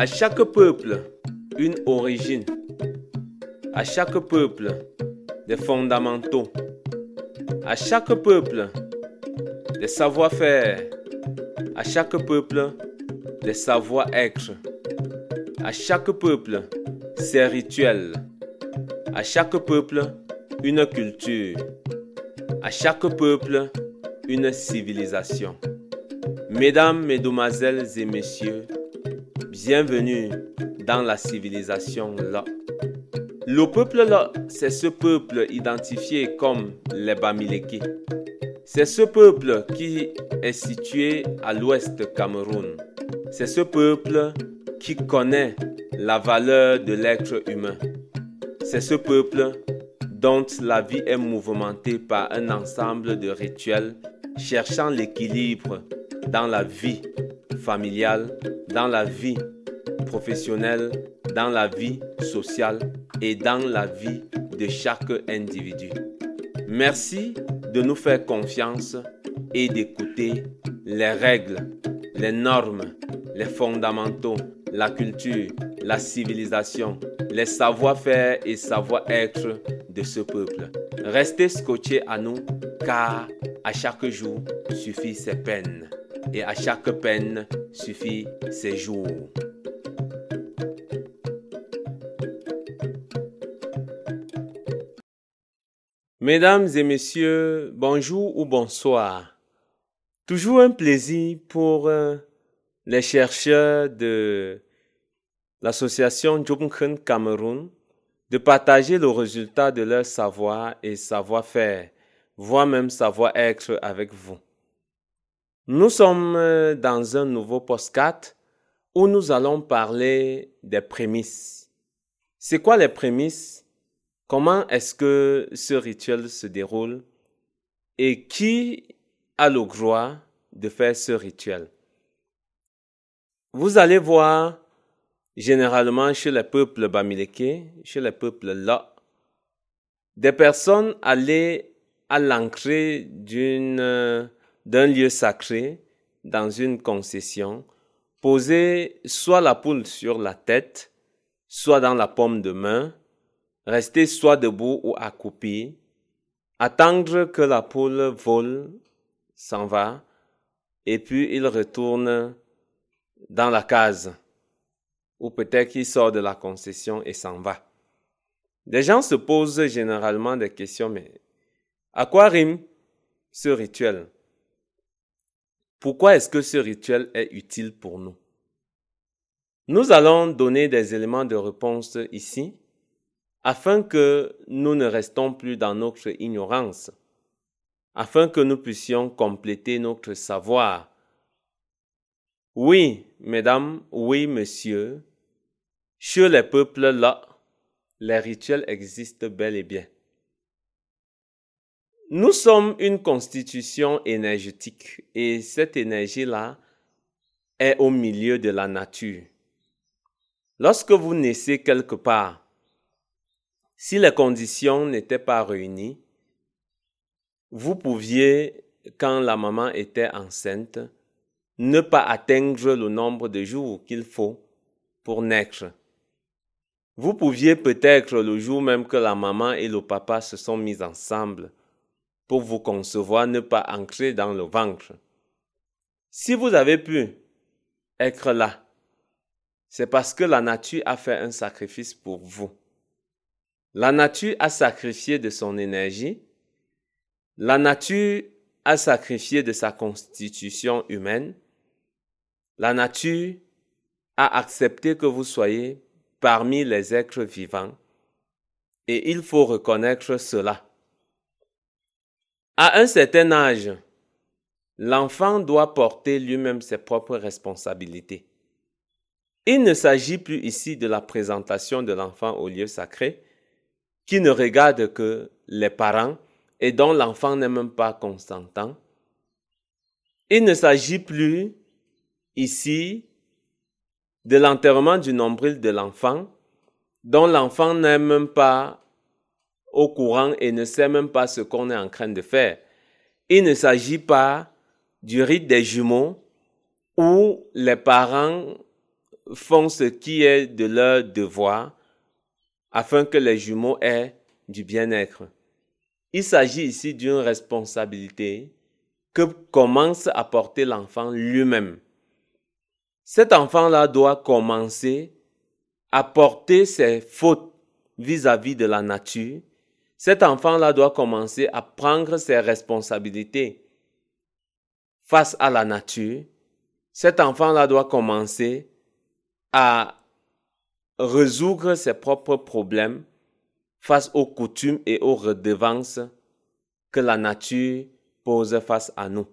À chaque peuple, une origine. À chaque peuple, des fondamentaux. À chaque peuple, des savoir-faire. À chaque peuple, des savoir-être. À chaque peuple, ses rituels. À chaque peuple, une culture. À chaque peuple, une civilisation. Mesdames, Mesdemoiselles et Messieurs, bienvenue dans la civilisation Lô. Le peuple Lô, c'est ce peuple identifié comme les Bamilékés. C'est ce peuple qui est situé à l'ouest Cameroun. C'est ce peuple qui connaît la valeur de l'être humain. C'est ce peuple dont la vie est mouvementée par un ensemble de rituels cherchant l'équilibre dans la vie familiale, dans la vie professionnelle, dans la vie sociale et dans la vie de chaque individu. Merci de nous faire confiance et d'écouter les règles, les normes, les fondamentaux, la culture, la civilisation, les savoir-faire et savoir-être de ce peuple. Restez scotchés à nous, car à chaque jour suffit ses peines et à chaque peine suffit ses jours. Mesdames et messieurs, bonjour ou bonsoir. Toujours un plaisir pour les chercheurs de l'association Jobunkhan Cameroun de partager le résultat de leur savoir et savoir-faire, voire même savoir-être avec vous. Nous sommes dans un nouveau podcast où nous allons parler des prémices. C'est quoi les prémices? Comment est-ce que ce rituel se déroule? Et qui a le droit de faire ce rituel? Vous allez voir, généralement chez les peuples Bamilékés, chez les peuples Lô, des personnes allaient à l'entrée d'un lieu sacré, dans une concession, poser soit la poule sur la tête, soit dans la paume de main, rester soit debout ou accroupi, attendre que la poule vole, s'en va, et puis il retourne dans la case. Ou peut-être qu'il sort de la concession et s'en va. Les gens se posent généralement des questions, mais à quoi rime ce rituel? Pourquoi est-ce que ce rituel est utile pour nous? Nous allons donner des éléments de réponse ici, afin que nous ne restons plus dans notre ignorance, afin que nous puissions compléter notre savoir. Oui, mesdames, oui, messieurs, chez les peuples Lô, les rituels existent bel et bien. Nous sommes une constitution énergétique et cette énergie-là est au milieu de la nature. Lorsque vous naissez quelque part, si les conditions n'étaient pas réunies, vous pouviez, quand la maman était enceinte, ne pas atteindre le nombre de jours qu'il faut pour naître. Vous pouviez peut-être, le jour même que la maman et le papa se sont mis ensemble pour vous concevoir, ne pas entrer dans le ventre. Si vous avez pu être là, c'est parce que la nature a fait un sacrifice pour vous. La nature a sacrifié de son énergie. La nature a sacrifié de sa constitution humaine. La nature a accepté que vous soyez parmi les êtres vivants et il faut reconnaître cela. À un certain âge, l'enfant doit porter lui-même ses propres responsabilités. Il ne s'agit plus ici de la présentation de l'enfant au lieu sacré qui ne regarde que les parents et dont l'enfant n'est même pas consentant. Il ne s'agit plus ici de l'enterrement du nombril de l'enfant, dont l'enfant n'est même pas au courant et ne sait même pas ce qu'on est en train de faire. Il ne s'agit pas du rite des jumeaux où les parents font ce qui est de leur devoir afin que les jumeaux aient du bien-être. Il s'agit ici d'une responsabilité que commence à porter l'enfant lui-même. Cet enfant-là doit commencer à porter ses fautes vis-à-vis de la nature. Cet enfant-là doit commencer à prendre ses responsabilités face à la nature. Cet enfant-là doit commencer à résoudre ses propres problèmes face aux coutumes et aux redevances que la nature pose face à nous.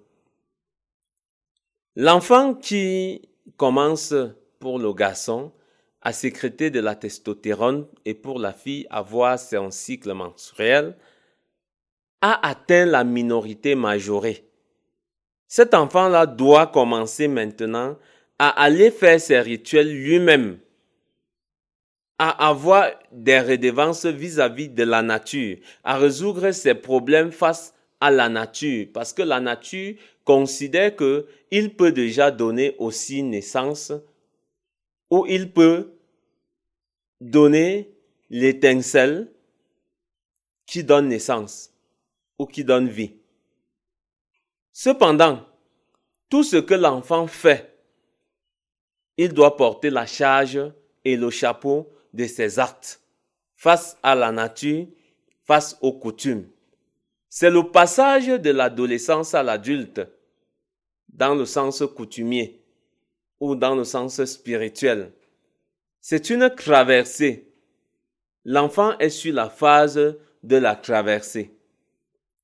L'enfant qui commence, pour le garçon, à sécréter de la testostérone et pour la fille à voir son cycle menstruel, a atteint la minorité majorée. Cet enfant-là doit commencer maintenant à aller faire ses rituels lui-même, à avoir des redevances vis-à-vis de la nature, à résoudre ses problèmes face à la nature, parce que la nature considère que il peut déjà donner aussi naissance, ou il peut donner l'étincelle qui donne naissance ou qui donne vie. Cependant, tout ce que l'enfant fait, il doit porter la charge et le chapeau de ses actes face à la nature, face aux coutumes. C'est le passage de l'adolescence à l'adulte dans le sens coutumier ou dans le sens spirituel. C'est une traversée. L'enfant est sur la phase de la traversée.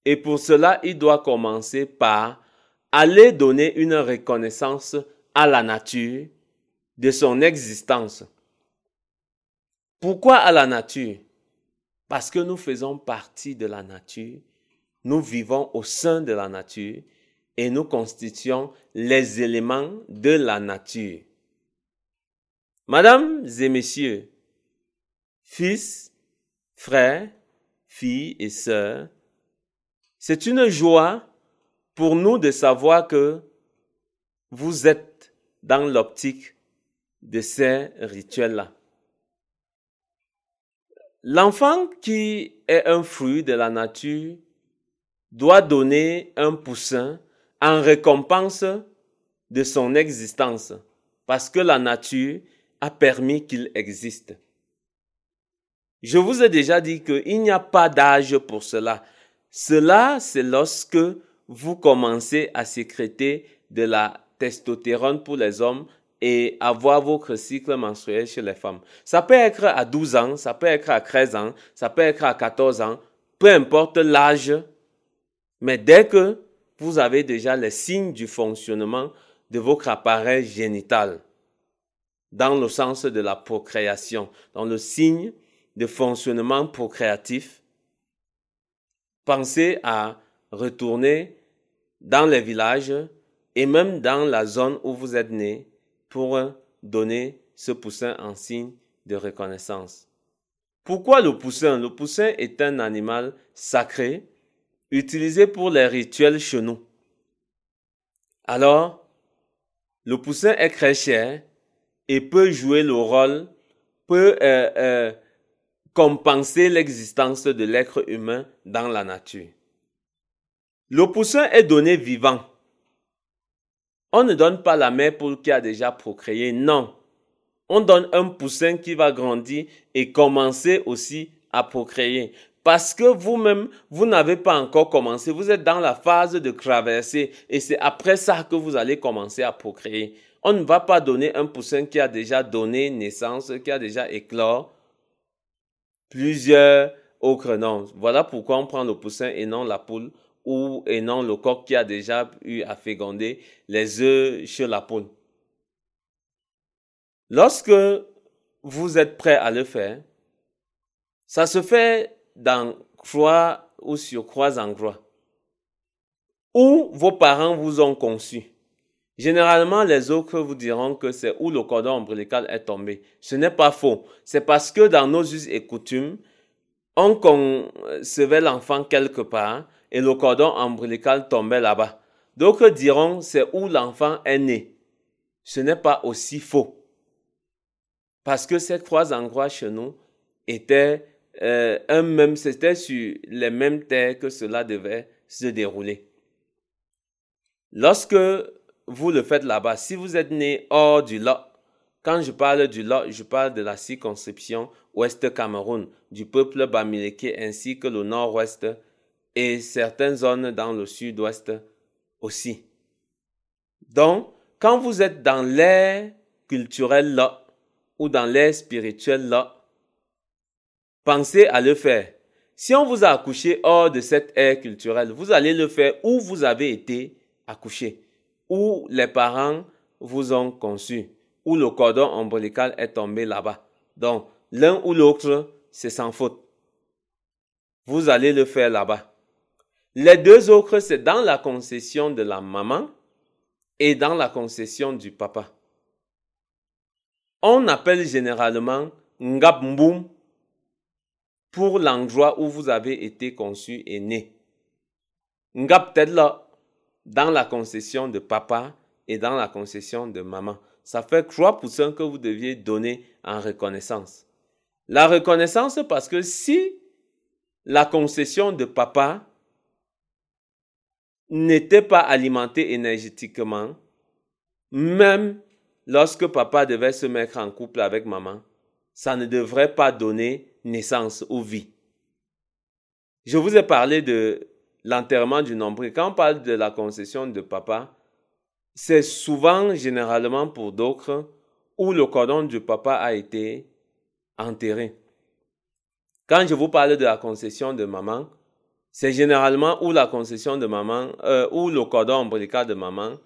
Et pour cela, il doit commencer par aller donner une reconnaissance à la nature de son existence. Pourquoi à la nature? Parce que nous faisons partie de la nature, nous vivons au sein de la nature et nous constituons les éléments de la nature. Mesdames et messieurs, fils, frères, filles et sœurs, c'est une joie pour nous de savoir que vous êtes dans l'optique de ces rituels-là. L'enfant qui est un fruit de la nature doit donner un poussin en récompense de son existence, parce que la nature a permis qu'il existe. Je vous ai déjà dit qu'il n'y a pas d'âge pour cela. Cela, c'est lorsque vous commencez à sécréter de la testostérone pour les hommes et avoir votre cycle menstruel chez les femmes. Ça peut être à 12 ans, ça peut être à 13 ans, ça peut être à 14 ans, peu importe l'âge. Mais dès que vous avez déjà les signes du fonctionnement de votre appareil génital, dans le sens de la procréation, dans le signe de fonctionnement procréatif, pensez à retourner dans les villages et même dans la zone où vous êtes né pour donner ce poussin en signe de reconnaissance. Pourquoi le poussin? Le poussin est un animal sacré utilisé pour les rituels chez nous. Alors, le poussin est très cher et peut jouer le rôle, peut compenser l'existence de l'être humain dans la nature. Le poussin est donné vivant. On ne donne pas la mère pour qui a déjà procréé, non. On donne un poussin qui va grandir et commencer aussi à procréer. Parce que vous-même, vous n'avez pas encore commencé. Vous êtes dans la phase de traversée et c'est après ça que vous allez commencer à procréer. On ne va pas donner un poussin qui a déjà donné naissance, qui a déjà éclos plusieurs autres noms. Voilà pourquoi on prend le poussin et non la poule ou et non le coq qui a déjà eu à féconder les œufs chez la poule. Lorsque vous êtes prêt à le faire, ça se fait dans croix ou sur croix en croix, où vos parents vous ont conçu. Généralement, les autres vous diront que c'est où le cordon ombilical est tombé. Ce n'est pas faux. C'est parce que dans nos us et coutumes, on concevait l'enfant quelque part et le cordon ombilical tombait là-bas. D'autres diront c'est où l'enfant est né. Ce n'est pas aussi faux. Parce que ces trois endroits chez nous étaient c'était sur les mêmes terres que cela devait se dérouler. Lorsque vous le faites là-bas, si vous êtes né hors du Lot, quand je parle du Lot, je parle de la circonscription Ouest Cameroun, du peuple Bamiléké ainsi que le Nord-Ouest et certaines zones dans le Sud-Ouest aussi. Donc, quand vous êtes dans l'ère culturelle Lot ou dans l'ère spirituelle Lot, pensez à le faire. Si on vous a accouché hors de cette ère culturelle, vous allez le faire où vous avez été accouché, où les parents vous ont conçu, où le cordon ombilical est tombé là-bas. Donc, l'un ou l'autre, c'est sans faute. Vous allez le faire là-bas. Les deux autres, c'est dans la concession de la maman et dans la concession du papa. On appelle généralement Ngap Mbum pour l'endroit où vous avez été conçu et né. Ngap Tedla, dans la concession de papa et dans la concession de maman. Ça fait 3% que vous deviez donner en reconnaissance. La reconnaissance, parce que si la concession de papa n'était pas alimentée énergétiquement, même lorsque papa devait se mettre en couple avec maman, ça ne devrait pas donner naissance ou vie. Je vous ai parlé de l'enterrement du nombril. Quand on parle de la concession de papa, c'est souvent, généralement pour d'autres, où le cordon du papa a été enterré. Quand je vous parle de la concession de maman, c'est généralement où la concession de maman, où le cordon ombilical de maman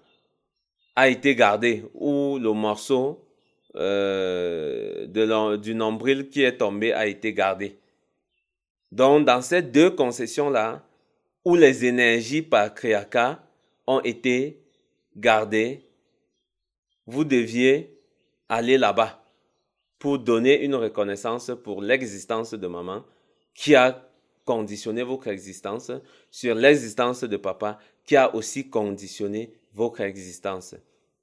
a été gardé, où le morceau du nombril qui est tombé a été gardé. Donc, dans ces deux concessions-là, où les énergies par Kriaka ont été gardées, vous deviez aller là-bas pour donner une reconnaissance pour l'existence de maman qui a conditionné votre existence sur l'existence de papa qui a aussi conditionné votre existence.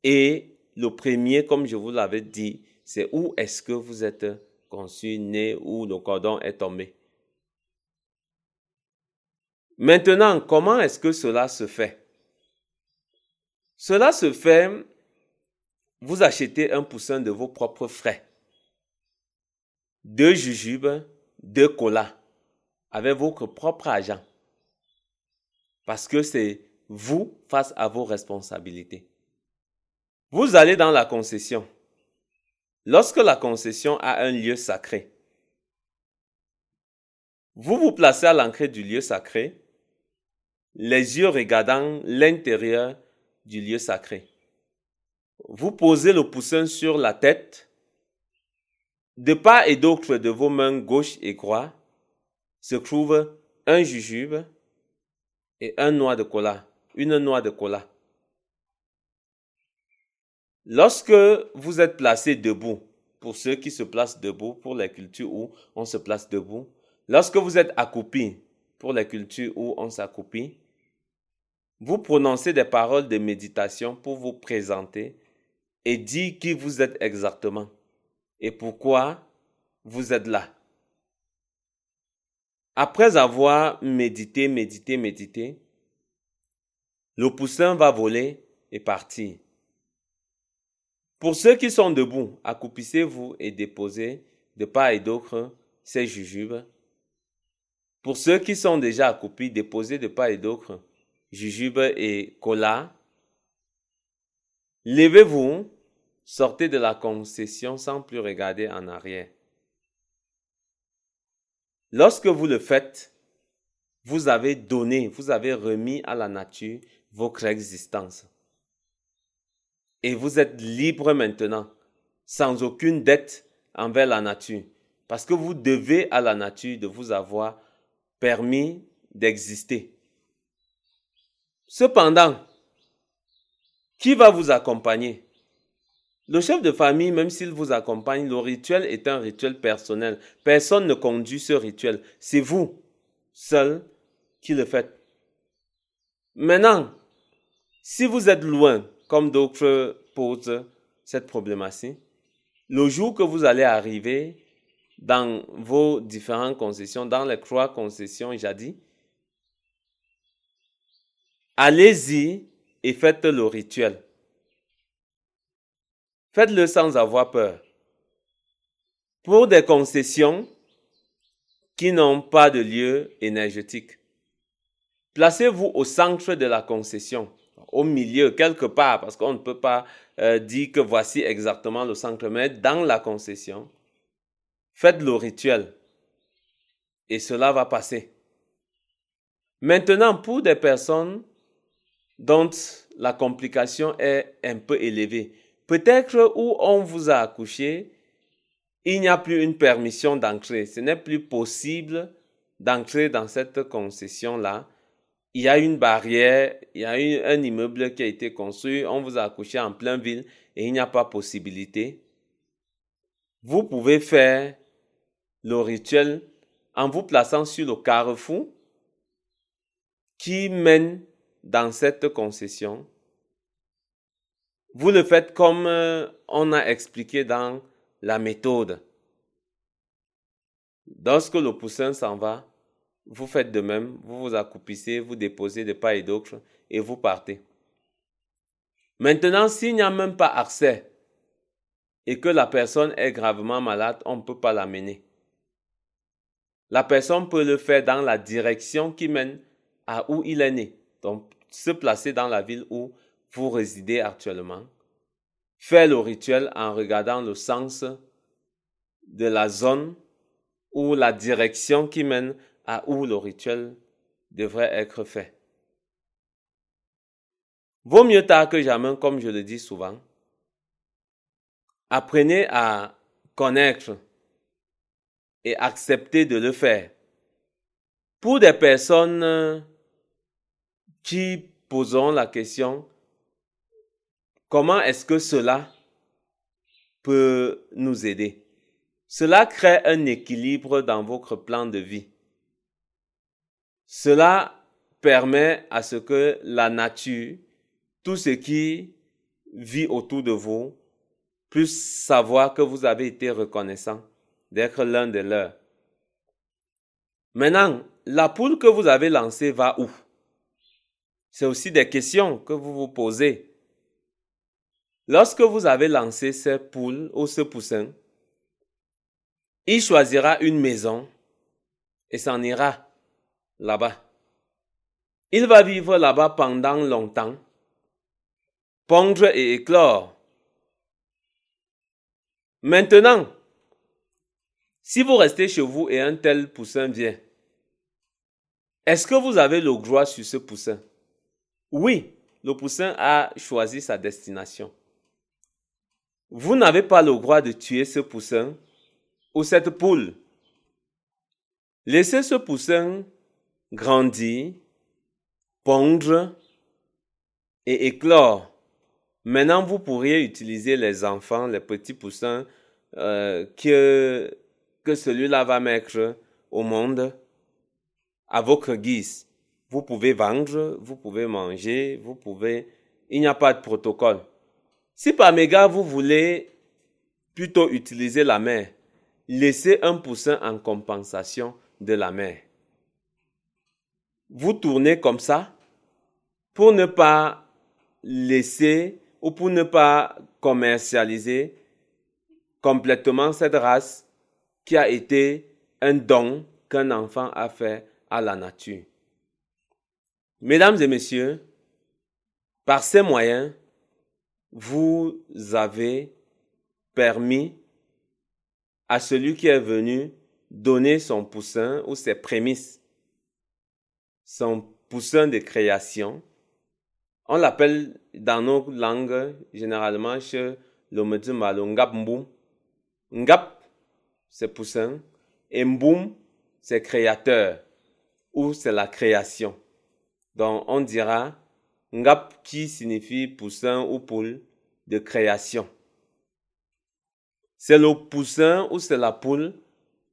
Et le premier, comme je vous l'avais dit, c'est où est-ce que vous êtes conçu, né, où le cordon est tombé. Maintenant, comment est-ce que cela se fait? Cela se fait, vous achetez 1% de vos propres frais. 2 jujubes, 2 colas, avec votre propre argent. Parce que c'est vous face à vos responsabilités. Vous allez dans la concession. Lorsque la concession a un lieu sacré, vous vous placez à l'entrée du lieu sacré, les yeux regardant l'intérieur du lieu sacré. Vous posez le poussin sur la tête, de part et d'autre de vos mains gauche et droite, se trouve un jujube et un noix de cola, une noix de cola. Lorsque vous êtes placé debout, pour ceux qui se placent debout, pour les cultures où on se place debout, lorsque vous êtes accroupi, pour les cultures où on s'accroupit, vous prononcez des paroles de méditation pour vous présenter et dire qui vous êtes exactement et pourquoi vous êtes là. Après avoir médité, le poussin va voler et partir. Pour ceux qui sont debout, accroupissez-vous et déposez de part et d'autre ces jujubes. Pour ceux qui sont déjà accroupis, déposez de part et d'autre jujubes et cola. Levez-vous, sortez de la concession sans plus regarder en arrière. Lorsque vous le faites, vous avez donné, vous avez remis à la nature votre existence. Et vous êtes libre maintenant, sans aucune dette envers la nature. Parce que vous devez à la nature de vous avoir permis d'exister. Cependant, qui va vous accompagner? Le chef de famille, même s'il vous accompagne, le rituel est un rituel personnel. Personne ne conduit ce rituel. C'est vous, seul, qui le faites. Maintenant, si vous êtes loin, comme d'autres posent cette problématique, Le jour que vous allez arriver dans vos différentes concessions, dans les 3 concessions, j'ai dit, allez-y et faites le rituel. Faites-le sans avoir peur. Pour des concessions qui n'ont pas de lieu énergétique, placez-vous au centre de la concession, au milieu, quelque part, parce qu'on ne peut pas dire que voici exactement le centre, mais dans la concession, faites le rituel et cela va passer. Maintenant, pour des personnes dont la complication est un peu élevée, peut-être où on vous a accouché, il n'y a plus une permission d'entrer. Ce n'est plus possible d'entrer dans cette concession-là. Il y a une barrière, il y a un immeuble qui a été construit, on vous a accouché en pleine ville et il n'y a pas possibilité. Vous pouvez faire le rituel en vous plaçant sur le carrefour qui mène dans cette concession. Vous le faites comme on a expliqué dans la méthode. Lorsque le poussin s'en va, vous faites de même, vous vous accoupissez, vous déposez de part et d'autre et vous partez. Maintenant, s'il n'y a même pas accès et que la personne est gravement malade, on ne peut pas l'amener. La personne peut le faire dans la direction qui mène à où il est né. Donc, se placer dans la ville où vous résidez actuellement. Faire le rituel en regardant le sens de la zone ou la direction qui mène à où le rituel devrait être fait. Vaut mieux tard que jamais, comme je le dis souvent. Apprenez à connaître et accepter de le faire. Pour des personnes qui poseront la question, comment est-ce que cela peut nous aider? Cela crée un équilibre dans votre plan de vie. Cela permet à ce que la nature, tout ce qui vit autour de vous, puisse savoir que vous avez été reconnaissant d'être l'un de leurs. Maintenant, la poule que vous avez lancée va où? C'est aussi des questions que vous vous posez. Lorsque vous avez lancé cette poule ou ce poussin, il choisira une maison et s'en ira là-bas. Il va vivre là-bas pendant longtemps, pondre et éclore. Maintenant, si vous restez chez vous et un tel poussin vient, est-ce que vous avez le droit sur ce poussin? Oui, le poussin a choisi sa destination. Vous n'avez pas le droit de tuer ce poussin ou cette poule. Laissez ce poussin grandir, pondre et éclore. Maintenant, vous pourriez utiliser les enfants, les petits poussins que celui-là va mettre au monde à votre guise. Vous pouvez vendre, vous pouvez manger, vous pouvez... Il n'y a pas de protocole. Si par méga, vous voulez plutôt utiliser la mère, laissez un poussin en compensation de la mère. Vous tournez comme ça pour ne pas laisser ou pour ne pas commercialiser complètement cette race qui a été un don qu'un enfant a fait à la nature. Mesdames et messieurs, par ces moyens, vous avez permis à celui qui est venu donner son poussin ou ses prémices, son poussin de création. On l'appelle dans nos langues, généralement chez le Métimal, Ngap Mbum. Ngap, c'est poussin, et Mbum, c'est créateur, ou c'est la création. Donc, on dira Ngap qui signifie poussin ou poule de création. C'est le poussin ou c'est la poule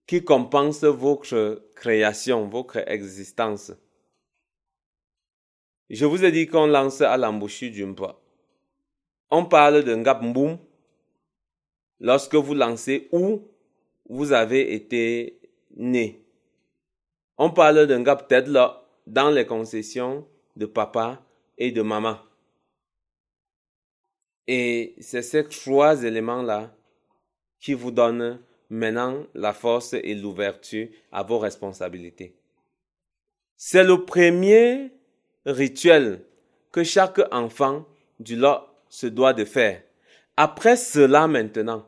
qui compense votre création, votre existence. Je vous ai dit qu'on lance à l'embouchure d'une voie. On parle de Ngap Mbum, lorsque vous lancez où vous avez été né. On parle d'un Ngap Tedla dans les concessions de papa et de maman. Et c'est ces trois éléments-là qui vous donnent maintenant la force et l'ouverture à vos responsabilités. C'est le premier rituel que chaque enfant du lot se doit de faire. Après cela maintenant,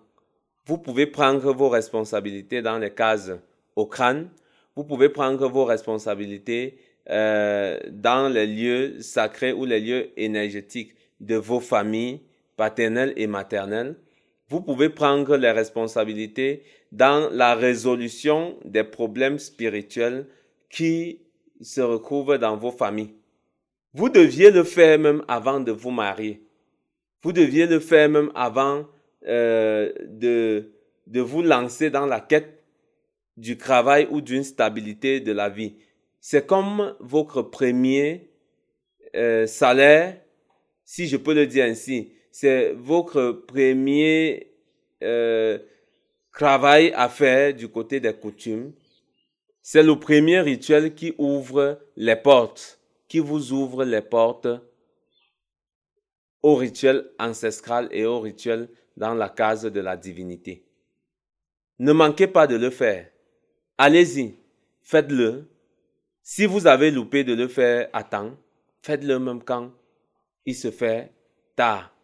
vous pouvez prendre vos responsabilités dans les cases au crâne. Vous pouvez prendre vos responsabilités dans les lieux sacrés ou les lieux énergétiques de vos familles paternelles et maternelles. Vous pouvez prendre les responsabilités dans la résolution des problèmes spirituels qui se recouvrent dans vos familles. Vous deviez le faire même avant de vous marier. Vous deviez le faire même avant de vous lancer dans la quête du travail ou d'une stabilité de la vie. C'est comme votre premier salaire, si je peux le dire ainsi. C'est votre premier travail à faire du côté des coutumes. C'est le premier rituel qui ouvre les portes, qui vous ouvre les portes au rituel ancestral et au rituel dans la case de la divinité. Ne manquez pas de le faire. Allez-y, faites-le. Si vous avez loupé de le faire à temps, faites-le même quand il se fait tard.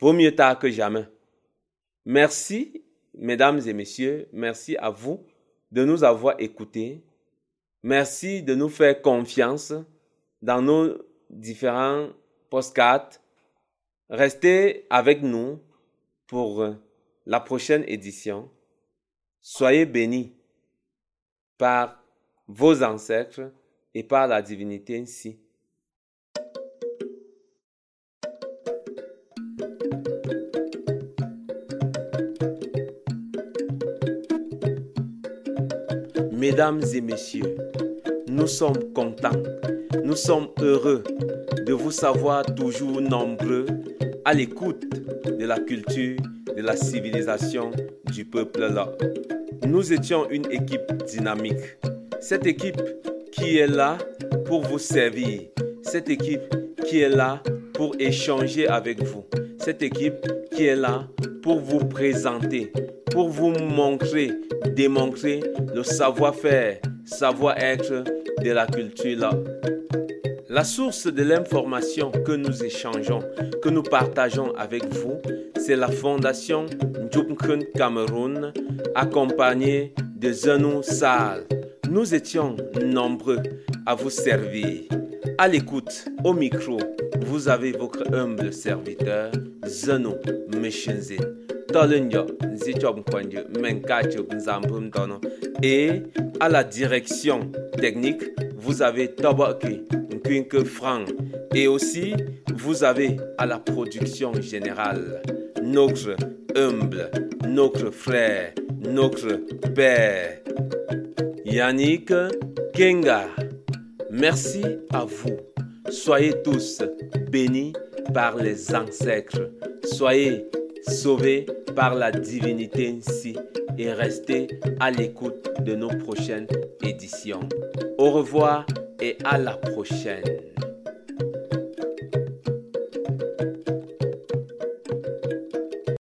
Vaut mieux tard que jamais. Merci, mesdames et messieurs, merci à vous de nous avoir écoutés. Merci de nous faire confiance dans nos différents podcasts. Restez avec nous pour la prochaine édition. Soyez bénis par vos ancêtres et par la divinité ainsi. Mesdames et messieurs, nous sommes contents, nous sommes heureux de vous savoir toujours nombreux à l'écoute de la culture, de la civilisation du peuple-là. Nous étions une équipe dynamique. Cette équipe qui est là pour vous servir. Cette équipe qui est là pour échanger avec vous. Cette équipe qui est là pour vous présenter, pour vous montrer, démontrer le savoir-faire, savoir-être de la culture. La source de l'information que nous échangeons, que nous partageons avec vous, c'est la Fondation Njouk Cameroun, accompagnée de Zanou Saal. Nous étions nombreux à vous servir. À l'écoute, au micro, vous avez votre humble serviteur, Zenù Mén. Et à la direction technique, vous avez Tabaké, Nkwinke Frank. Et aussi, vous avez à la production générale notre humble, notre frère, notre père, Yannick Kenga. Merci à vous. Soyez tous bénis par les ancêtres. Soyez sauvés par la divinité ainsi et restez à l'écoute de nos prochaines éditions. Au revoir et à la prochaine.